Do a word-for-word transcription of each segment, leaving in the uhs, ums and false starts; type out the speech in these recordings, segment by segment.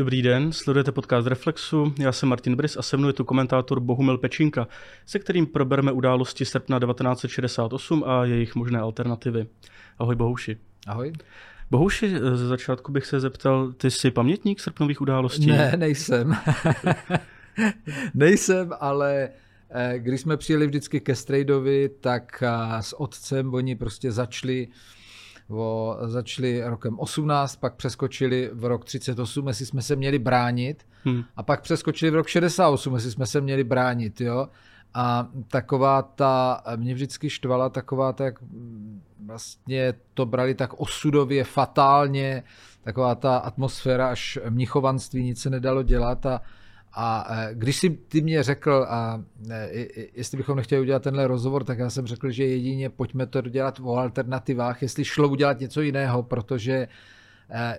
Dobrý den, sledujete podcast Reflexu, já jsem Martin Brys a se mnou je tu komentátor Bohumil Pečinka, se kterým probereme události srpna devatenáct set šedesát osm a jejich možné alternativy. Ahoj Bohuši. Ahoj. Bohuši, ze začátku bych se zeptal, ty jsi pamětník srpnových událostí? Ne, nejsem. nejsem, ale když jsme přijeli vždycky ke Strejdovi, tak s otcem oni prostě začali... O, začali rokem osmnáct, pak přeskočili v rok třicet osm, jestli jsme se měli bránit, hmm. a pak přeskočili v rok šedesát osm, jestli jsme se měli bránit, jo. A taková ta, mě vždycky štvala taková ta, jak vlastně to brali tak osudově, fatálně, taková ta atmosféra až mnichovanství, nic se nedalo dělat. A, a když si ty mě řekl, a jestli bychom nechtěli udělat tenhle rozhovor, tak já jsem řekl, že jedině pojďme to dělat o alternativách, jestli šlo udělat něco jiného, protože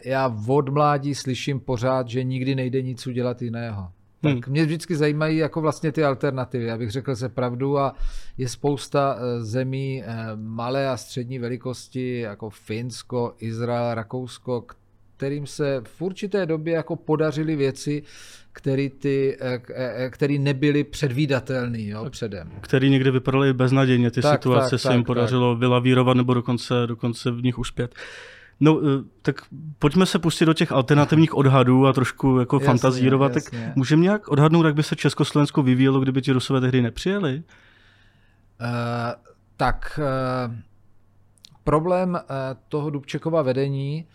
já od mládí slyším pořád, že nikdy nejde nic udělat jiného. Hmm. Tak mě vždycky zajímají jako vlastně ty alternativy, abych řekl se pravdu, a je spousta zemí malé a střední velikosti, jako Finsko, Izrael, Rakousko, kterým se v určité době jako podařily věci, který, ty, který nebyly předvídatelný, jo, předem. Který někdy vypadaly beznadějně, ty tak, situace tak, se tak, jim podařilo tak. vylavírovat nebo dokonce, dokonce v nich uspět. No, tak pojďme se pustit do těch alternativních odhadů a trošku jako jasně, fantazírovat. Jasně. Tak můžeme nějak odhadnout, jak by se Československo vyvíjelo, kdyby ti Rusové tehdy nepřijeli? Uh, tak uh, problém uh, toho Dubčekova vedení,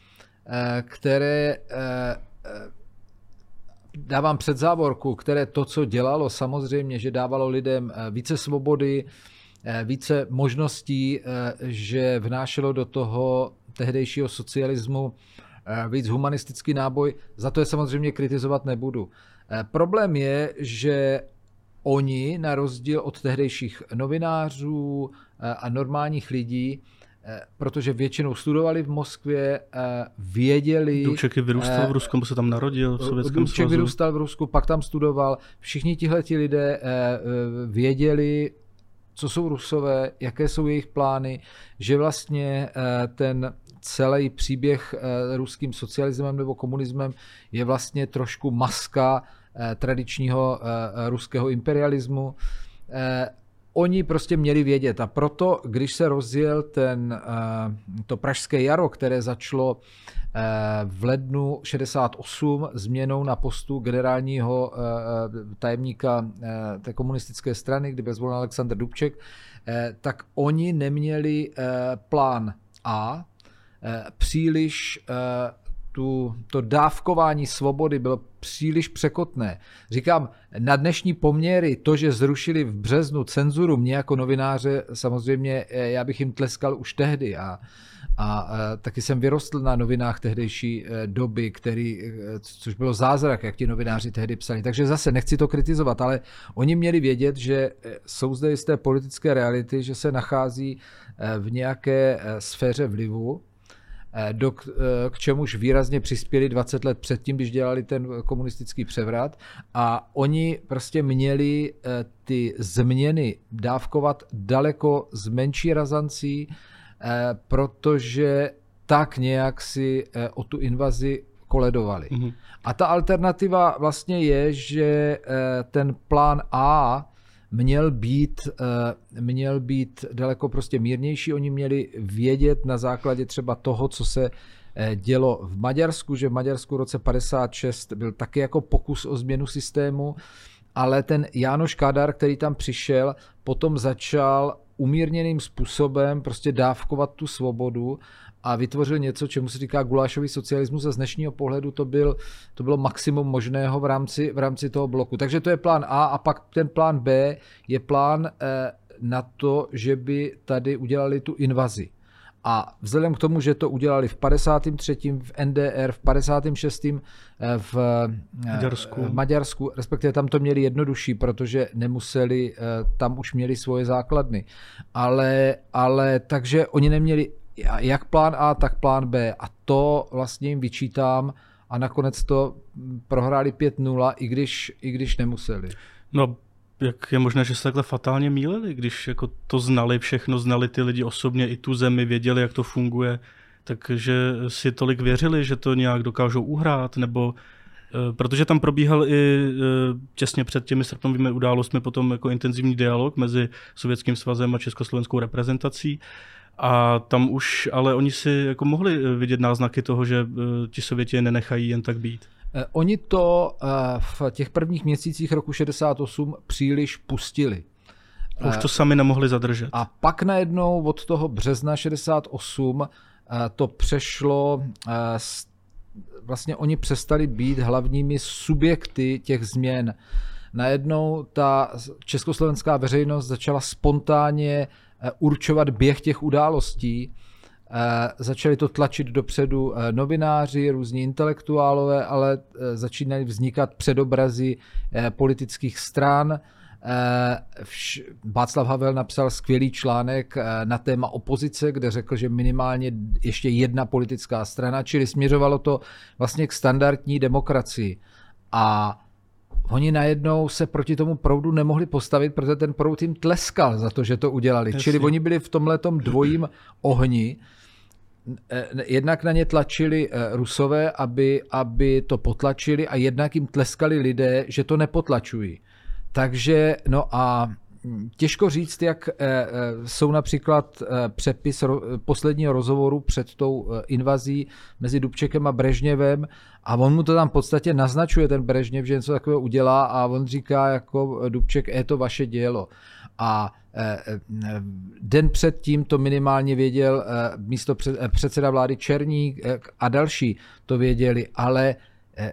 uh, které... Uh, dávám před závorku, které to, co dělalo, samozřejmě, že dávalo lidem více svobody, více možností, že vnášelo do toho tehdejšího socialismu víc humanistický náboj, za to je samozřejmě kritizovat nebudu. Problém je, že oni, na rozdíl od tehdejších novinářů a normálních lidí, protože většinou studovali v Moskvě, věděli... Dubček vyrůstal v Rusku, se tam narodil v Sovětském svazu. Dubček vyrůstal v Rusku, pak tam studoval. Všichni tihleti lidé věděli, co jsou Rusové, jaké jsou jejich plány, že vlastně ten celý příběh ruským socialismem nebo komunismem je vlastně trošku maska tradičního ruského imperialismu. Oni prostě měli vědět, a proto, když se rozjel ten, to pražské jaro, které začalo v lednu šedesát osm změnou na postu generálního tajemníka té komunistické strany, kdy byl zvolen Alexander Dubček, tak oni neměli plán A. Příliš tu, to dávkování svobody bylo příliš překotné. Říkám, na dnešní poměry to, že zrušili v březnu cenzuru, mě jako novináře, samozřejmě já bych jim tleskal už tehdy, a, a, a taky jsem vyrostl na novinách tehdejší doby, který, což bylo zázrak, jak ti novináři tehdy psali. Takže zase nechci to kritizovat, ale oni měli vědět, že jsou zde jisté politické reality, že se nachází v nějaké sféře vlivu, Do, k čemuž výrazně přispěli dvacet let předtím, když dělali ten komunistický převrat, a oni prostě měli ty změny dávkovat daleko s menší razancí, protože tak nějak si o tu invazi koledovali. Mm-hmm. A ta alternativa vlastně je, že ten plán A Měl být, měl být daleko prostě mírnější. Oni měli vědět na základě třeba toho, co se dělo v Maďarsku, že v Maďarsku v roce padesát šest byl taky jako pokus o změnu systému, ale ten János Kádár, který tam přišel, potom začal umírněným způsobem prostě dávkovat tu svobodu a vytvořil něco, čemu se říká gulášový socialismus, a z dnešního pohledu to, byl, to bylo maximum možného v rámci, v rámci toho bloku. Takže to je plán A, a pak ten plán B je plán na to, že by tady udělali tu invazi. A vzhledem k tomu, že to udělali v padesát tři v N D R, v padesát šest v Maďarsku. v Maďarsku, respektive tam to měli jednodušší, protože nemuseli, tam už měli svoje základny. Ale, ale takže oni neměli jak plán A, tak plán B. A to vlastně jim vyčítám, a nakonec to prohráli pět nula, i když, i když nemuseli. No. Jak je možné, že se takhle fatálně mýlili, když jako to znali všechno, znali ty lidi osobně i tu zemi, věděli, jak to funguje, takže si tolik věřili, že to nějak dokážou uhrát, nebo Protože tam probíhal i těsně před těmi srpnovými událostmi potom jako intenzivní dialog mezi Sovětským svazem a československou reprezentací. A tam už, ale oni si jako mohli vidět náznaky toho, že ti Sověti nenechají jen tak být. Oni to v těch prvních měsících roku šedesát osm příliš pustili. Už to sami nemohli zadržet. A pak najednou od toho března šedesát osm to přešlo, vlastně oni přestali být hlavními subjekty těch změn. Najednou ta československá veřejnost začala spontánně určovat běh těch událostí. Začali to tlačit dopředu novináři, různí intelektuálové, ale začínaly vznikat předobrazy politických stran. Václav Havel napsal skvělý článek na téma opozice, kde řekl, že minimálně ještě jedna politická strana, čili směřovalo to vlastně k standardní demokracii. A oni najednou se proti tomu proudu nemohli postavit, protože ten proud jim tleskal za to, že to udělali. Jasně. Čili oni byli v tomhletom dvojím ohni. Jednak na ně tlačili Rusové, aby, aby to potlačili, a jednak jim tleskali lidé, že to nepotlačují. Takže, no a těžko říct, jak jsou například přepis posledního rozhovoru před tou invazí mezi Dubčekem a Brežněvem, a on mu to tam v podstatě naznačuje, ten Brežněv, že něco takového udělá, a on říká jako Dubček, je to vaše dělo. A den předtím to minimálně věděl místo předseda vlády Černík a další to věděli, ale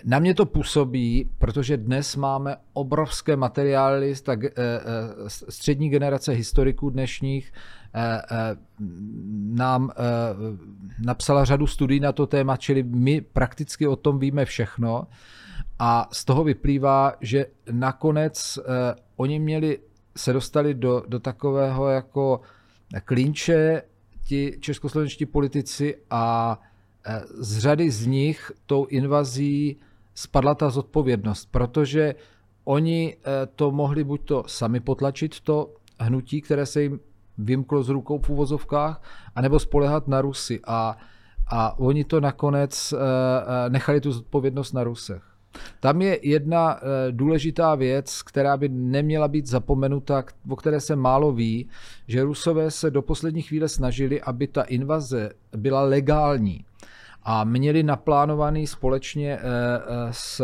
na mě to působí, protože dnes máme obrovské materiály, tak střední generace historiků dnešních nám napsala řadu studií na to téma, čili my prakticky o tom víme všechno, a z toho vyplývá, že nakonec oni měli, se dostali do, do takového jako klinče ti českoslovenští politici, a z řady z nich tou invazí spadla ta zodpovědnost, protože oni to mohli buď to sami potlačit, to hnutí, které se jim vymklo z rukou v uvozovkách, anebo spoléhat na Rusy. A, a oni to nakonec nechali tu zodpovědnost na Rusech. Tam je jedna důležitá věc, která by neměla být zapomenuta, o které se málo ví, že Rusové se do poslední chvíle snažili, aby ta invaze byla legální. A měli naplánovaný společně s,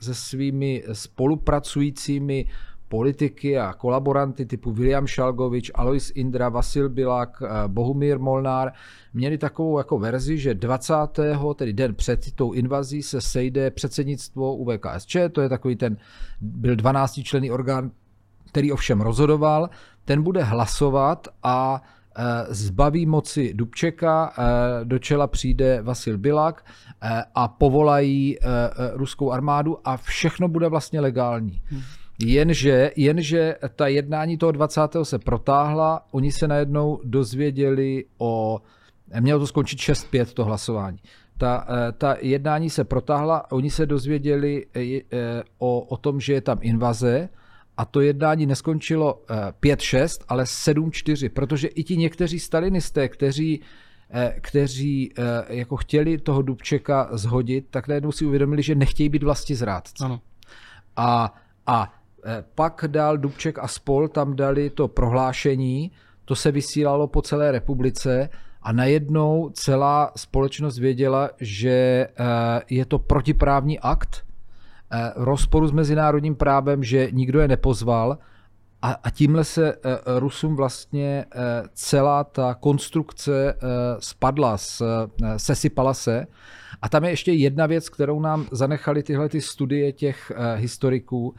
se svými spolupracujícími politiky a kolaboranty typu Viliam Šalgovič, Alois Indra, Vasil Bilák, Bohumír Molnár, měli takovou jako verzi, že dvacátého tedy den před tou invazí se sejde předsednictvo U V K S Č, to je takový ten, byl dvanáctičlenný orgán, který ovšem rozhodoval, ten bude hlasovat a zbaví moci Dubčeka, do čela přijde Vasil Bilák a povolají ruskou armádu a všechno bude vlastně legální. Jenže, jenže ta jednání toho dvacátého se protáhla, oni se najednou dozvěděli o... Mělo to skončit šest pět to hlasování. Ta, ta jednání se protáhla, oni se dozvěděli o, o tom, že je tam invaze, a to jednání neskončilo pět šest, ale sedm čtyři, protože i ti někteří stalinisté, kteří, kteří jako chtěli toho Dubčeka zhodit, tak najednou si uvědomili, že nechtějí být vlastizrádci. Ano. A, a pak dal Dubček a spol, tam dali to prohlášení, to se vysílalo po celé republice, a najednou celá společnost věděla, že je to protiprávní akt, rozporu s mezinárodním právem, že nikdo je nepozval, a, a tímhle se Rusům vlastně celá ta konstrukce spadla, sesypala se. A tam je ještě jedna věc, kterou nám zanechaly tyhle ty studie těch historiků,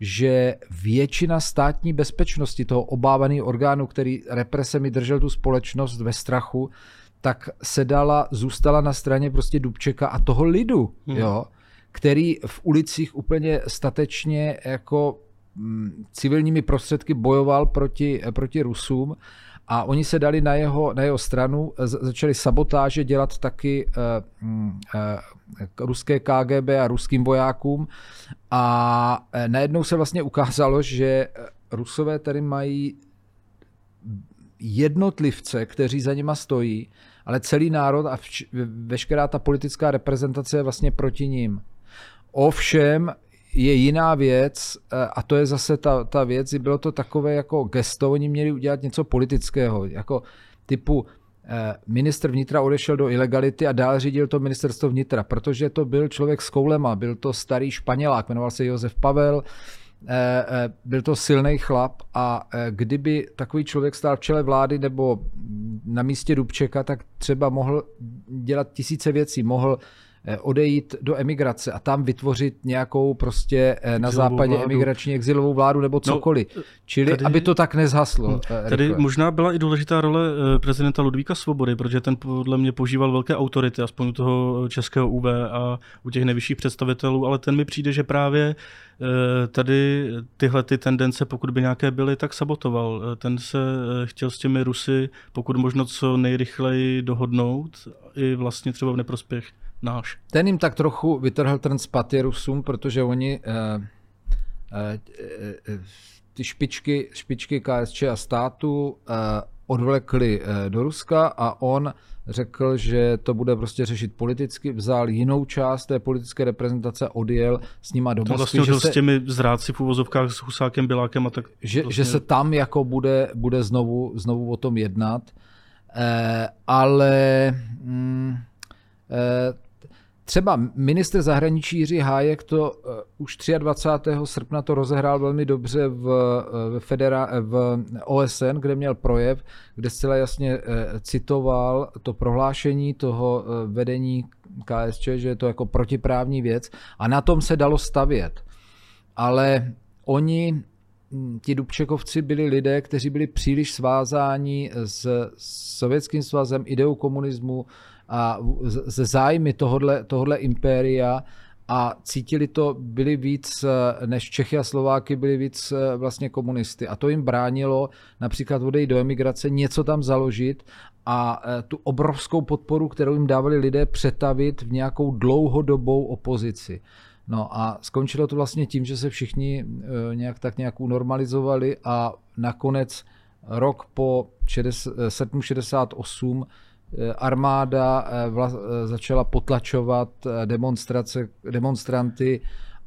že většina státní bezpečnosti, toho obávaného orgánu, který represemi držel tu společnost ve strachu, tak se dala, zůstala na straně prostě Dubčeka a toho lidu, hmm. jo, který v ulicích úplně statečně jako civilními prostředky bojoval proti, proti Rusům, a oni se dali na jeho, na jeho stranu, začali sabotáže dělat taky uh, uh, ruské K G B a ruským vojákům, a najednou se vlastně ukázalo, že Rusové tady mají jednotlivce, kteří za nima stojí, ale celý národ a vč- veškerá ta politická reprezentace je vlastně proti nim. Ovšem je jiná věc, a to je zase ta, ta věc, bylo to takové jako gesto, oni měli udělat něco politického, jako typu ministr vnitra odešel do ilegality a dál řídil to ministerstvo vnitra, protože to byl člověk s koulema, byl to starý Španělák, jmenoval se Josef Pavel, byl to silný chlap, a kdyby takový člověk stál v čele vlády nebo na místě Dubčeka, tak třeba mohl dělat tisíce věcí, mohl odejít do emigrace a tam vytvořit nějakou prostě na exilovou západě vládu. Emigrační exilovou vládu nebo cokoliv. No, čili tady, aby to tak nezhaslo. Tady rychle. Možná byla i důležitá role prezidenta Ludvíka Svobody, protože ten podle mě požíval velké autority, aspoň u toho českého ÚV a u těch nejvyšších představitelů, ale ten mi přijde, že právě tady tyhle ty tendence, pokud by nějaké byly, tak sabotoval. Ten se chtěl s těmi Rusy pokud možno co nejrychleji dohodnout i vlastně třeba v neprospěch náš. Ten jim tak trochu vytrhl ten spaty Rusům, protože oni eh, eh, eh, ty špičky, špičky KSČ a státu eh, odvlekli eh, do Ruska a on řekl, že to bude prostě řešit politicky, vzal jinou část té politické reprezentace, odjel s nima do Moskvy. Vlastně že se, s těmi zrádci v uvozovkách s Husákem, Bilákem a tak. Že, vlastně... že se tam jako bude, bude znovu, znovu o tom jednat, eh, ale... Mm, třeba ministr zahraničí Jiří Hájek to už dvacátého třetího srpna to rozehrál velmi dobře v, v, federa, v O S N, kde měl projev, kde zcela jasně citoval to prohlášení toho vedení K S Č, že je to jako protiprávní věc, a na tom se dalo stavět. Ale oni, ti Dubčekovci, byli lidé, kteří byli příliš svázáni s Sovětským svazem, ideou komunismu a ze zájmy tohodle, tohodle impéria, a cítili to, byli víc než Čechy a Slováky, byli víc vlastně komunisty, a to jim bránilo například odejít do emigrace, něco tam založit a tu obrovskou podporu, kterou jim dávali lidé, přetavit v nějakou dlouhodobou opozici. No a skončilo to vlastně tím, že se všichni nějak tak nějak unormalizovali a nakonec rok po šedesátém osmém armáda vla, začala potlačovat demonstrace, demonstranty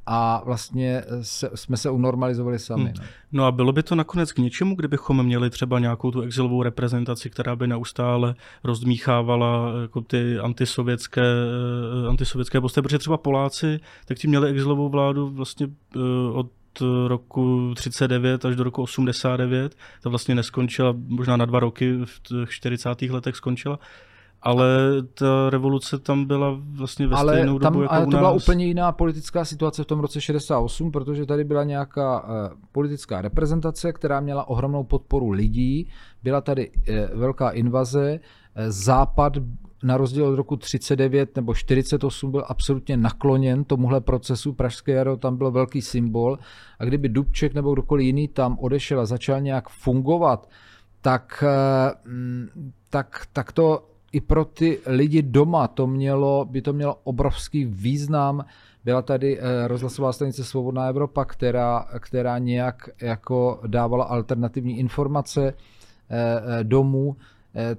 a vlastně se, jsme se unormalizovali sami. Hmm. No a bylo by to nakonec k něčemu, kdybychom měli třeba nějakou tu exilovou reprezentaci, která by neustále rozdmíchávala jako ty antisovětské, antisovětské postoje, protože třeba Poláci tak ti měli exilovou vládu vlastně od roku třicet devět až do roku osmdesát devět, ta vlastně neskončila, možná na dva roky, v čtyřicátých letech skončila, ale ta revoluce tam byla vlastně ve ale stejnou tam, dobu jako ale to byla úplně jiná politická situace v tom roce šedesát osm, protože tady byla nějaká eh, politická reprezentace, která měla ohromnou podporu lidí, byla tady eh, velká invaze, eh, Západ na rozdíl od roku třicet devět nebo čtyřicet osm byl absolutně nakloněn tomuhle procesu, Pražské jaro tam byl velký symbol, a kdyby Dubček nebo kdokoliv jiný tam odešel a začal nějak fungovat, tak, tak, tak to i pro ty lidi doma to mělo, by to mělo obrovský význam. Byla tady rozhlasová stanice Svobodná Evropa, která, která nějak jako dávala alternativní informace domů.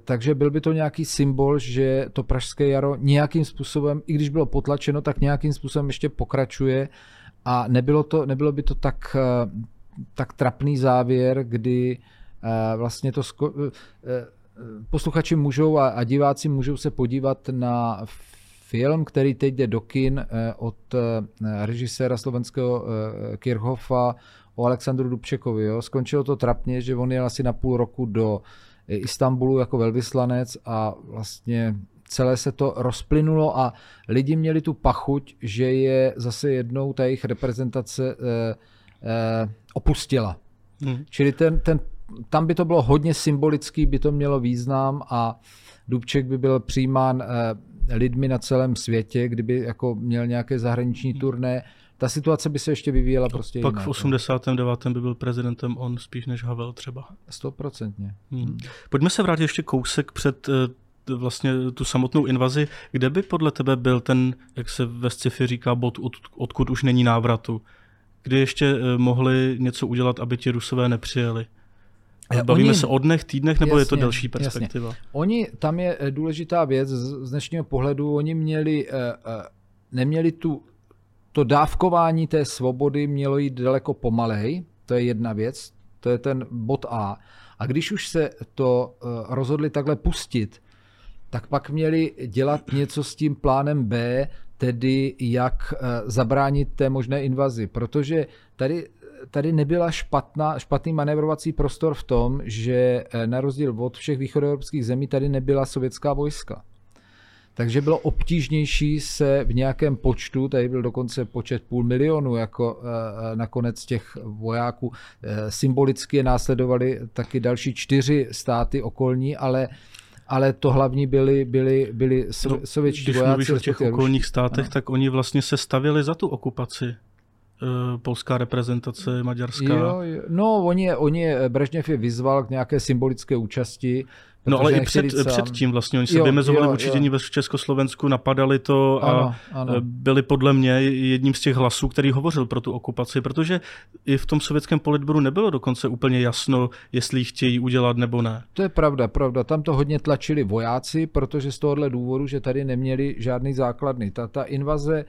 Takže byl by to nějaký symbol, že to Pražské jaro nějakým způsobem, i když bylo potlačeno, tak nějakým způsobem ještě pokračuje, a nebylo, to, nebylo by to tak, tak trapný závěr, kdy vlastně to sko- posluchači můžou a diváci můžou se podívat na film, který teď jde do kin od režiséra slovenského Kirchhoffa o Alexandru Dubčekovi. Jo? Skončilo to trapně, že on jel asi na půl roku do Istanbulu jako velvyslanec a vlastně celé se to rozplynulo a lidi měli tu pachuť, že je zase jednou ta jejich reprezentace eh, eh, opustila. Hmm. Čili ten, ten, tam by to bylo hodně symbolický, by to mělo význam a Dubček by byl přijímán eh, lidmi na celém světě, kdyby jako měl nějaké zahraniční turné. Ta situace by se ještě vyvíjela prostě jinak. Pak v osmdesátém devátém by byl prezidentem on spíš než Havel třeba. Stoprocentně. Hmm. Pojďme se vrátit ještě kousek před vlastně tu samotnou invazi. Kde by podle tebe byl ten, jak se ve sci-fi říká, bod, od, odkud už není návratu? Kdy ještě mohli něco udělat, aby ti Rusové nepřijeli? Bavíme Oni, se o dnech, týdnech, nebo jasně, je to delší perspektiva? Jasně. Oni, tam je důležitá věc z dnešního pohledu, oni měli, neměli tu to dávkování té svobody mělo jít daleko pomaleji, to je jedna věc, to je ten bod A. A když už se to rozhodli takhle pustit, tak pak měli dělat něco s tím plánem B, tedy jak zabránit té možné invazi, protože tady, tady nebyla špatná, špatný manévrovací prostor v tom, že na rozdíl od všech východoevropských zemí tady nebyla sovětská vojska. Takže bylo obtížnější se v nějakém počtu, tady byl dokonce počet půl milionu, jako nakonec těch vojáků. Symbolicky je následovali taky další čtyři státy okolní, ale ale to hlavní byli, byli, byli sovětští no, vojáci. Když mluvíš o těch okolních státech, ano. Tak oni vlastně se stavěli za tu okupaci. Polská reprezentace, maďarská. Jo, jo. No, oni, oni Brežněv je vyzval k nějaké symbolické účasti. No ale i před, předtím vlastně, oni se jo, vymezovali jo, určitě v Československu, napadali to ano, a ano. byli podle mě jedním z těch hlasů, který hovořil pro tu okupaci, protože i v tom sovětském politburu nebylo dokonce úplně jasno, jestli chtějí udělat nebo ne. To je pravda, pravda. Tam to hodně tlačili vojáci, protože z tohohle důvodu, že tady neměli žádný základny. Ta, ta invaze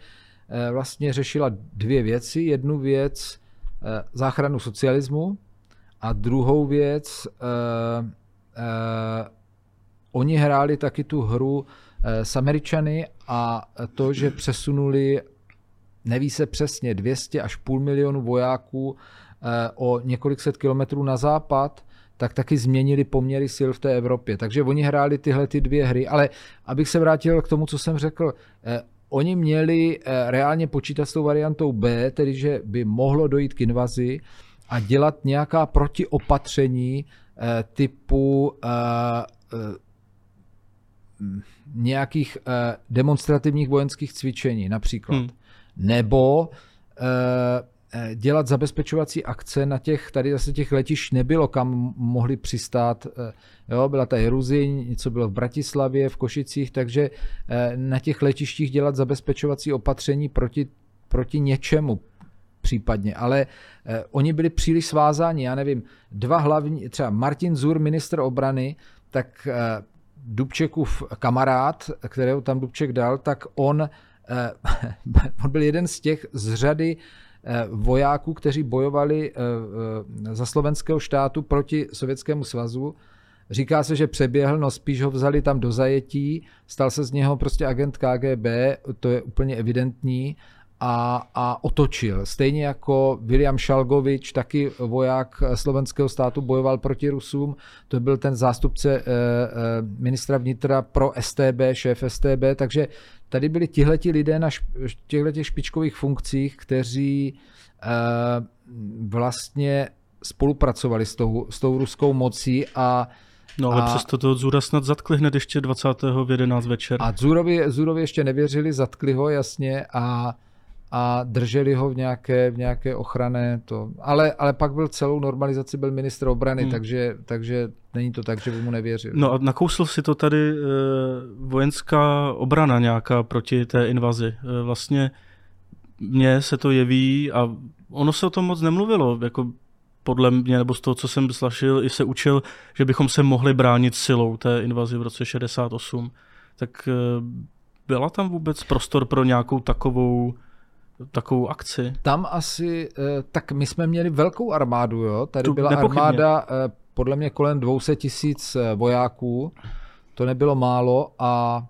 vlastně řešila dvě věci. Jednu věc záchranu socialismu a druhou věc eh, oni hráli taky tu hru eh, s Američany a to, že přesunuli, neví se přesně, dvě stě až půl milionu vojáků eh, o několik set kilometrů na západ, tak taky změnili poměry sil v té Evropě. Takže oni hráli tyhle ty dvě hry. Ale abych se vrátil k tomu, co jsem řekl, eh, oni měli reálně počítat s tou variantou B, tedy že by mohlo dojít k invazi a dělat nějaká protiopatření typu nějakých demonstrativních vojenských cvičení například. Hmm. Nebo dělat zabezpečovací akce na těch, tady zase těch letišť nebylo, kam mohli přistát, jo, byla ta Jeruziň, něco bylo v Bratislavě, v Košicích, takže na těch letištích dělat zabezpečovací opatření proti, proti něčemu případně, ale oni byli příliš svázáni, já nevím, dva hlavní, třeba Martin Zúr, ministr obrany, tak Dubčekův kamarád, kterého tam Dubček dal, tak on, on byl jeden z těch z řady vojáků, kteří bojovali za slovenského štátu proti Sovětskému svazu. Říká se, že přeběhl, no spíš ho vzali tam do zajetí, stal se z něho prostě agent K G B, to je úplně evidentní, a, a otočil. Stejně jako Viliam Šalgovič, taky voják slovenského státu, bojoval proti Rusům, to byl ten zástupce ministra vnitra pro S T B, šéf S T B, takže tady byli tihleti lidé na těchto špičkových funkcích, kteří eh, vlastně spolupracovali s tou, s tou ruskou mocí. A, no ale a, přesto toho Zura snad zatkli hned ještě dvacátého jedenáctého večer. A Zurovi, Zurovi ještě nevěřili, zatkli ho jasně a, a drželi ho v nějaké, v nějaké ochraně. To. Ale, ale pak byl celou normalizaci, byl ministr obrany, hmm. takže, takže není to tak, že by mu nevěřil. No a nakousl si to tady e, vojenská obrana nějaká proti té invazi. E, vlastně mně se to jeví a ono se o tom moc nemluvilo. Jako podle mě, nebo z toho, co jsem slyšel, i se učil, že bychom se mohli bránit silou té invazi v roce šedesát osm. Tak e, byla tam vůbec prostor pro nějakou takovou takovou akci? Tam asi, tak my jsme měli velkou armádu, jo? Tady byla armáda podle mě kolem dvě stě tisíc vojáků, to nebylo málo a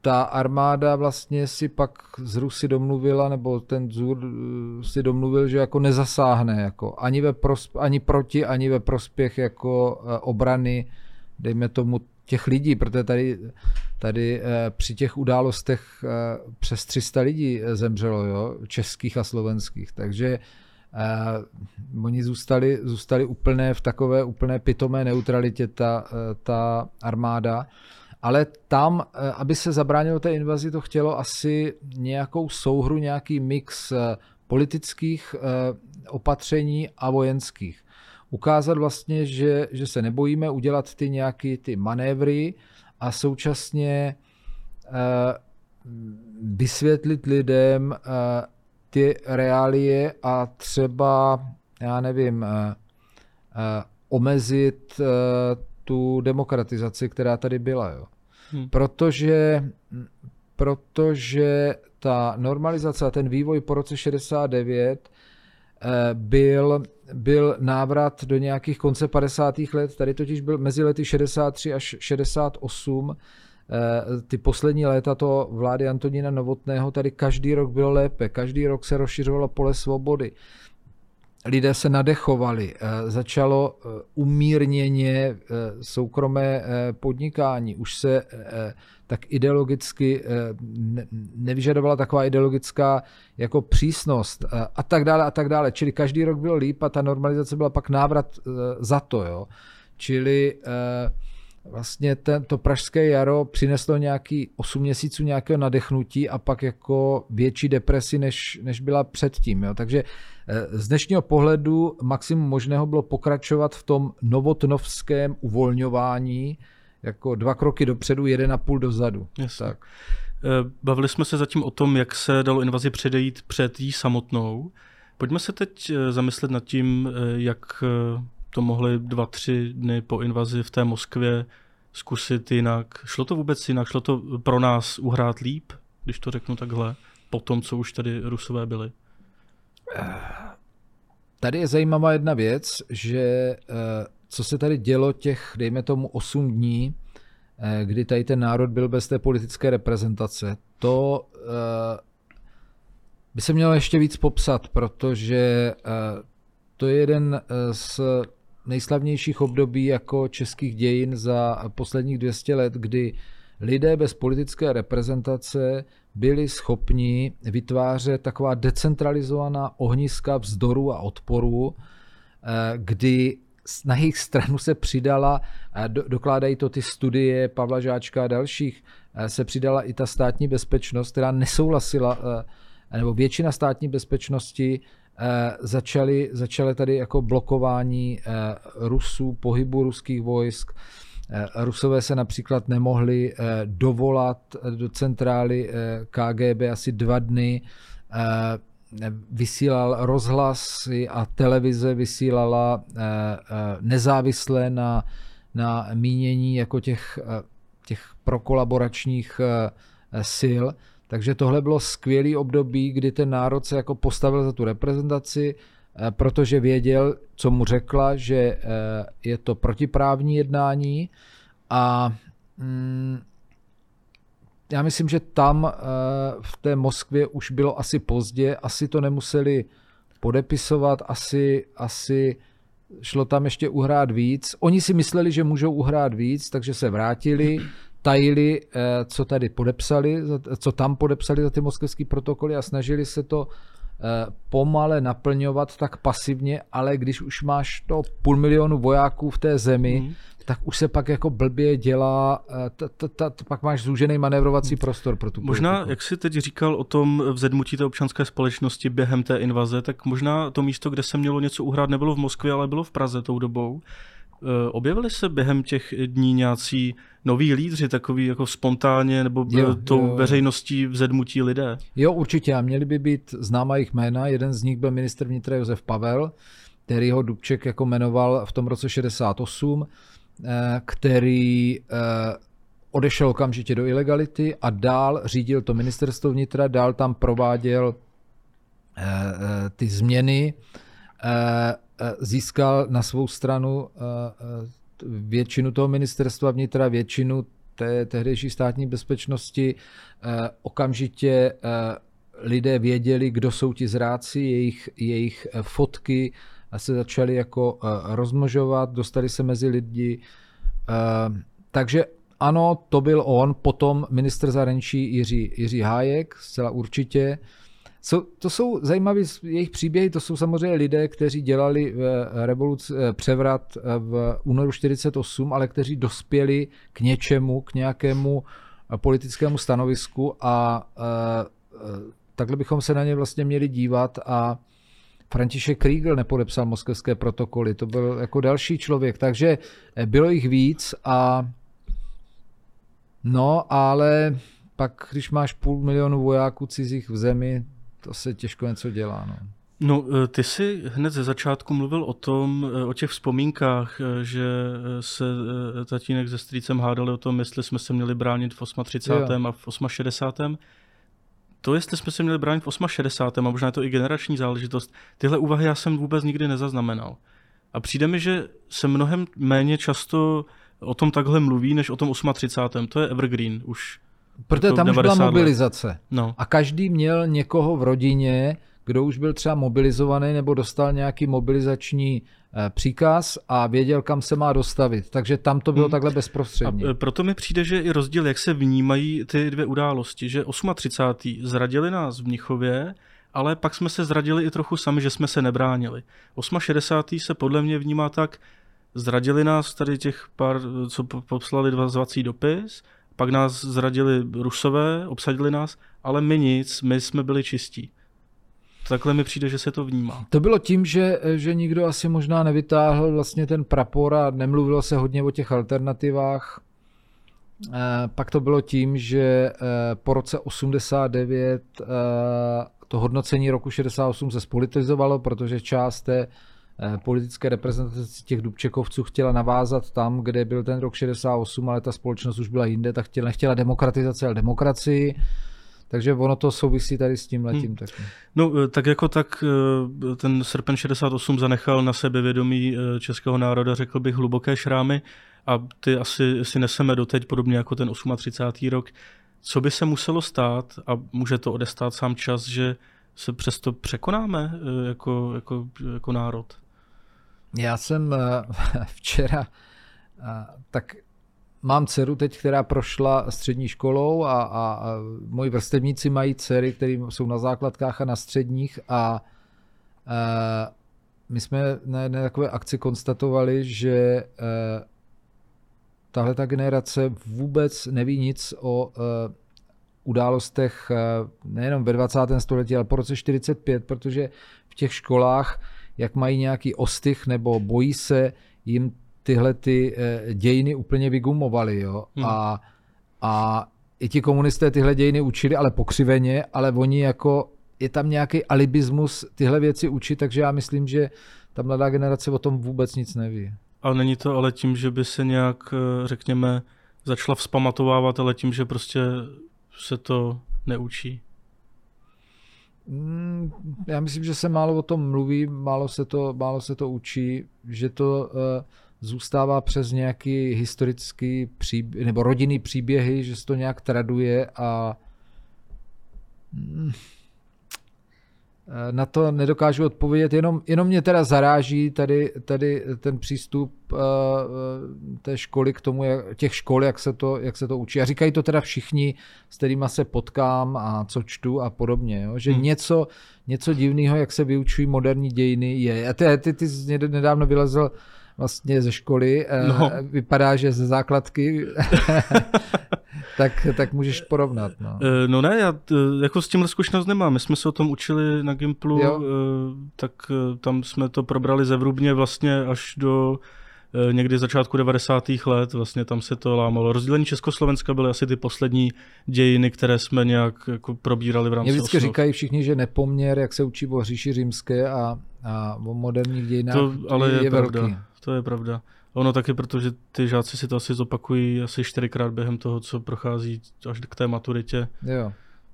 ta armáda vlastně si pak z Rusy domluvila, nebo ten Zur si domluvil, že jako nezasáhne, jako ani, ve prosp- ani proti, ani ve prospěch jako obrany, dejme tomu, těch lidí, protože tady, tady při těch událostech přes tři sta lidí zemřelo, jo? Českých a slovenských, takže eh, oni zůstali, zůstali úplné v takové úplné pitomé neutralitě ta, ta armáda, ale tam, aby se zabránilo té invazi, to chtělo asi nějakou souhru, nějaký mix politických opatření a vojenských. Ukázat vlastně, že, že se nebojíme, udělat ty nějaké ty manévry a současně uh, vysvětlit lidem uh, ty reálie a třeba, já nevím, uh, uh, omezit uh, tu demokratizaci, která tady byla. Jo. Hmm. Protože protože ta normalizace a ten vývoj po roce šedesát devět byl, byl návrat do nějakých konce padesátých let, tady totiž byl mezi lety šedesát tři až šedesát osm, ty poslední léta to vlády Antonína Novotného, tady každý rok bylo lépe, každý rok se rozšiřovalo pole svobody. Lidé se nadechovali, začalo umírněně soukromé podnikání, už se tak ideologicky nevyžadovala taková ideologická jako přísnost a tak dále a tak dále. Čili každý rok bylo líp a ta normalizace byla pak návrat za to. Jo? Čili vlastně ten, to pražské jaro přineslo nějaký osm měsíců nějakého nadechnutí a pak jako větší depresi, než, než byla předtím. Jo. Takže z dnešního pohledu maximum možného bylo pokračovat v tom novotnovském uvolňování jako dva kroky dopředu, jeden a půl dozadu. Tak. Bavili jsme se zatím o tom, jak se dalo invazi předejít před jí samotnou. Pojďme se teď zamyslet nad tím, jak to mohli dva, tři dny po invazi v té Moskvě zkusit jinak. Šlo to vůbec jinak? Šlo to pro nás uhrát líp, když to řeknu takhle, po tom, co už tady Rusové byli? Tady je zajímavá jedna věc, že co se tady dělo těch, dejme tomu, osm dní, kdy tady ten národ byl bez té politické reprezentace, to by se mělo ještě víc popsat, protože to je jeden z nejslavnějších období jako českých dějin za posledních dvě stě let, kdy lidé bez politické reprezentace byli schopni vytvářet taková decentralizovaná ohniska vzdoru a odporu, kdy na jejich stranu se přidala, dokládají to ty studie Pavla Žáčka a dalších, se přidala i ta státní bezpečnost, která nesouhlasila, nebo většina státní bezpečnosti začaly, začaly tady jako blokování Rusů, pohybu ruských vojsk. Rusové se například nemohli dovolat do centrály K G B asi dva dny. Vysílal rozhlas a televize vysílala nezávisle na, na mínění jako těch, těch prokolaboračních sil. Takže tohle bylo skvělý období, kdy ten národ se jako postavil za tu reprezentaci, protože věděl, co mu řekla, že je to protiprávní jednání a já myslím, že tam v té Moskvě už bylo asi pozdě, asi to nemuseli podepisovat, asi, asi šlo tam ještě uhrát víc. Oni si mysleli, že můžou uhrát víc, takže se vrátili, tajili, co tady podepsali, co tam podepsali za ty moskevský protokoly a snažili se to pomale naplňovat tak pasivně, ale když už máš to půl milionu vojáků v té zemi, mm. tak už se pak jako blbě dělá, t, t, t, t, pak máš zúžený manévrovací prostor pro tu politiku. Možná, jak jsi teď říkal o tom vzedmutí té občanské společnosti během té invaze, tak možná to místo, kde se mělo něco uhrát, nebylo v Moskvě, ale bylo v Praze tou dobou. Objevili se během těch dní nějací noví lídři, takový jako spontánně nebo jo, tou jo. veřejností vzedmutí lidé? Jo, určitě. A měli by být známa jich jména. Jeden z nich byl ministr vnitra Josef Pavel, který ho Dubček jako jmenoval v tom roce šedesát osm, který odešel okamžitě do ilegality a dál řídil to ministerstvo vnitra, dál tam prováděl ty změny, získal na svou stranu většinu toho ministerstva vnitra, většinu té tehdejší státní bezpečnosti. Okamžitě lidé věděli, kdo jsou ti zrádci, jejich, jejich fotky se začaly jako rozmnožovat, dostali se mezi lidi. Takže ano, to byl on, potom ministr zahraničí Jiří, Jiří Hájek, zcela určitě. To jsou zajímavé jejich příběhy, to jsou samozřejmě lidé, kteří dělali revoluci, převrat v únoru čtyřicet osm, ale kteří dospěli k něčemu, k nějakému politickému stanovisku a takhle bychom se na ně vlastně měli dívat a František Kriegl nepodepsal moskevské protokoly, to byl jako další člověk, takže bylo jich víc a no, ale pak, když máš půl milionu vojáků cizích v zemi, to se těžko něco dělá. No. No, ty jsi hned ze začátku mluvil o tom, o těch vzpomínkách, že se tatínek se strýcem hádali o tom, jestli jsme se měli bránit v třicátém osmém a v šedesátém osmém To, jestli jsme se měli bránit v šedesátém osmém a možná je to i generační záležitost, tyhle úvahy já jsem vůbec nikdy nezaznamenal. A přijde mi, že se mnohem méně často o tom takhle mluví, než o tom třicátém osmém To je evergreen už. Protože tam už byla mobilizace. No. A každý měl někoho v rodině, kdo už byl třeba mobilizovaný nebo dostal nějaký mobilizační příkaz a věděl, kam se má dostavit. Takže tam to bylo hmm. takhle bezprostředně. A proto mi přijde, že i rozdíl, jak se vnímají ty dvě události, že třicátého osmého zradili nás v Mnichově, ale pak jsme se zradili i trochu sami, že jsme se nebránili. šedesátého osmého se podle mě vnímá tak, zradili nás tady těch pár, co poslali dva zvací dopis, pak nás zradili Rusové, obsadili nás, ale my nic, my jsme byli čistí. Takhle mi přijde, že se to vnímá. To bylo tím, že, že nikdo asi možná nevytáhl vlastně ten prapor a nemluvilo se hodně o těch alternativách. E, pak to bylo tím, že e, po roce osmdesát devět e, to hodnocení roku šedesát osm se spolitizovalo, protože část té politické reprezentace těch Dubčekovců chtěla navázat tam, kde byl ten rok šedesát osm, ale ta společnost už byla jinde, tak chtěla, nechtěla demokratizaci, ale demokracii. Takže ono to souvisí tady s tímhletím. Hmm. Taky. No tak jako tak ten srpen šedesát osm zanechal na sebevědomí českého národa, řekl bych, hluboké šrámy a ty asi si neseme doteď, podobně jako ten třicátý osmý rok. Co by se muselo stát, a může to odestát sám čas, že se přesto překonáme jako, jako, jako národ? Já jsem včera, tak mám dceru teď, která prošla střední školou a, a, a moji vrstevníci mají dcery, které jsou na základkách a na středních a, a my jsme na jedné takové akci konstatovali, že tahle ta generace vůbec neví nic o e, událostech e, nejenom ve dvacátém století, ale po roce čtyřicet pět, protože v těch školách, jak mají nějaký ostych nebo bojí se, jim tyhle ty e, dějiny úplně vygumovaly. Jo? Hmm. A, a i ti komunisté tyhle dějiny učili, ale pokřiveně, ale oni jako, je tam nějaký alibismus tyhle věci učit, takže já myslím, že ta mladá generace o tom vůbec nic neví. A není to ale tím, že by se nějak, řekněme, začala vzpamatovávat, ale tím, že prostě se to neučí? Mm, já myslím, že se málo o tom mluví, málo se to, málo se to učí, že to uh, zůstává přes nějaký historický příběh, nebo rodinný příběhy, že se to nějak traduje a mm, na to nedokážu odpovědět, jenom, jenom mě teda zaráží tady, tady ten přístup uh, té školy k tomu, jak, těch škol, jak se, to, jak se to učí. A říkají to teda všichni, s kterýma se potkám a co čtu a podobně, jo? Že hmm. něco, něco divného, jak se vyučují moderní dějiny, je. A ty, ty, ty jsi nedávno vylezl vlastně ze školy, no. uh, vypadá, že ze základky, tak, tak můžeš porovnat. No, no ne, já t, jako s tímhle zkušenost nemám. My jsme se o tom učili na Gimplu, uh, tak uh, tam jsme to probrali zevrubně vlastně až do uh, někdy začátku devadesátých let, vlastně tam se to lámalo. Rozdělení Československa byly asi ty poslední dějiny, které jsme nějak jako probírali v rámci osnov. Mě vždycky říkají všichni, že nepoměr, jak se učí o říši římské a, a o moderních dějinách, to, ale je, je velký. To je pravda. Ono taky, protože ty žáci si to asi zopakují asi čtyřikrát během toho, co prochází až k té maturitě. Jo.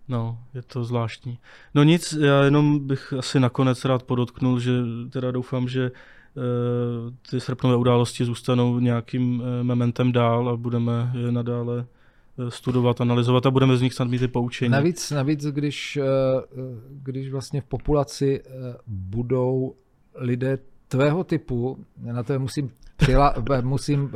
No, je to zvláštní. No nic, já jenom bych asi nakonec rád podotknul, že teda doufám, že uh, ty srpnové události zůstanou nějakým uh, mementem dál a budeme je nadále studovat, analyzovat a budeme z nich snad mít ty poučení. Navíc, navíc když, uh, když vlastně v populaci uh, budou lidé tvého typu, na to musím, přihla- musím uh,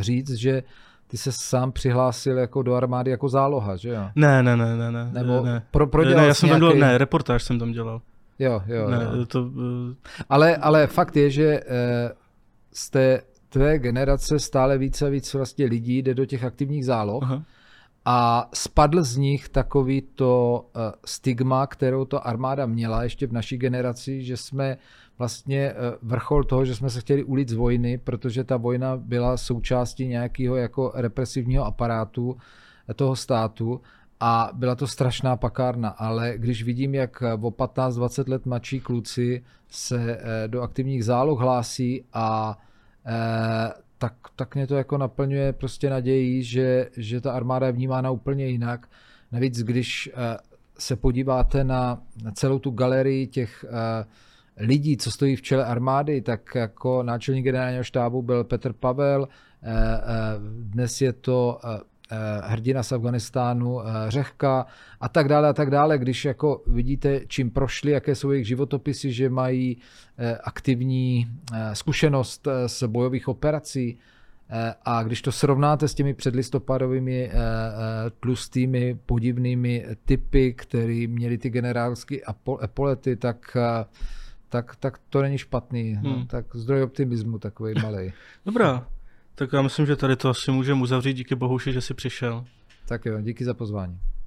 říct, že ty se sám přihlásil jako do armády jako záloha, že jo? Ne, ne, ne, ne, ne. Nebo ne. Pro, prodělal ne, já jsem nějaký... tam dělal, ne, reportáž jsem tam dělal. Jo, jo, ne, jo. To, uh... ale, ale fakt je, že uh, z té tvé generace stále více a víc vlastně lidí jde do těch aktivních záloh. Aha. A spadl z nich takový to stigma, kterou to armáda měla ještě v naší generaci, že jsme vlastně vrchol toho, že jsme se chtěli ulít z vojny, protože ta vojna byla součástí nějakého jako represivního aparátu toho státu a byla to strašná pakárna, ale když vidím, jak o patnáct dvacet let mladší kluci se do aktivních záloh hlásí a tak, tak mě to jako naplňuje prostě naději, že, že ta armáda je vnímána úplně jinak. Navíc, když se podíváte na celou tu galerii těch lidí, co stojí v čele armády, tak jako náčelník generálního štábu byl Petr Pavel, dnes je to hrdina z Afganistánu Řehka a tak dále a tak dále. Když jako vidíte, čím prošli, jaké jsou jejich životopisy, že mají aktivní zkušenost z bojových operací, a když to srovnáte s těmi předlistopadovými tlustými podivnými typy, který měli ty generálský epolety, tak, tak, tak to není špatný. Hmm. No, tak zdroj optimismu takovej malej. Dobrá. Tak já myslím, že tady to asi můžeme uzavřít. Díky bohuši, že jsi přišel. Tak jo, díky za pozvání.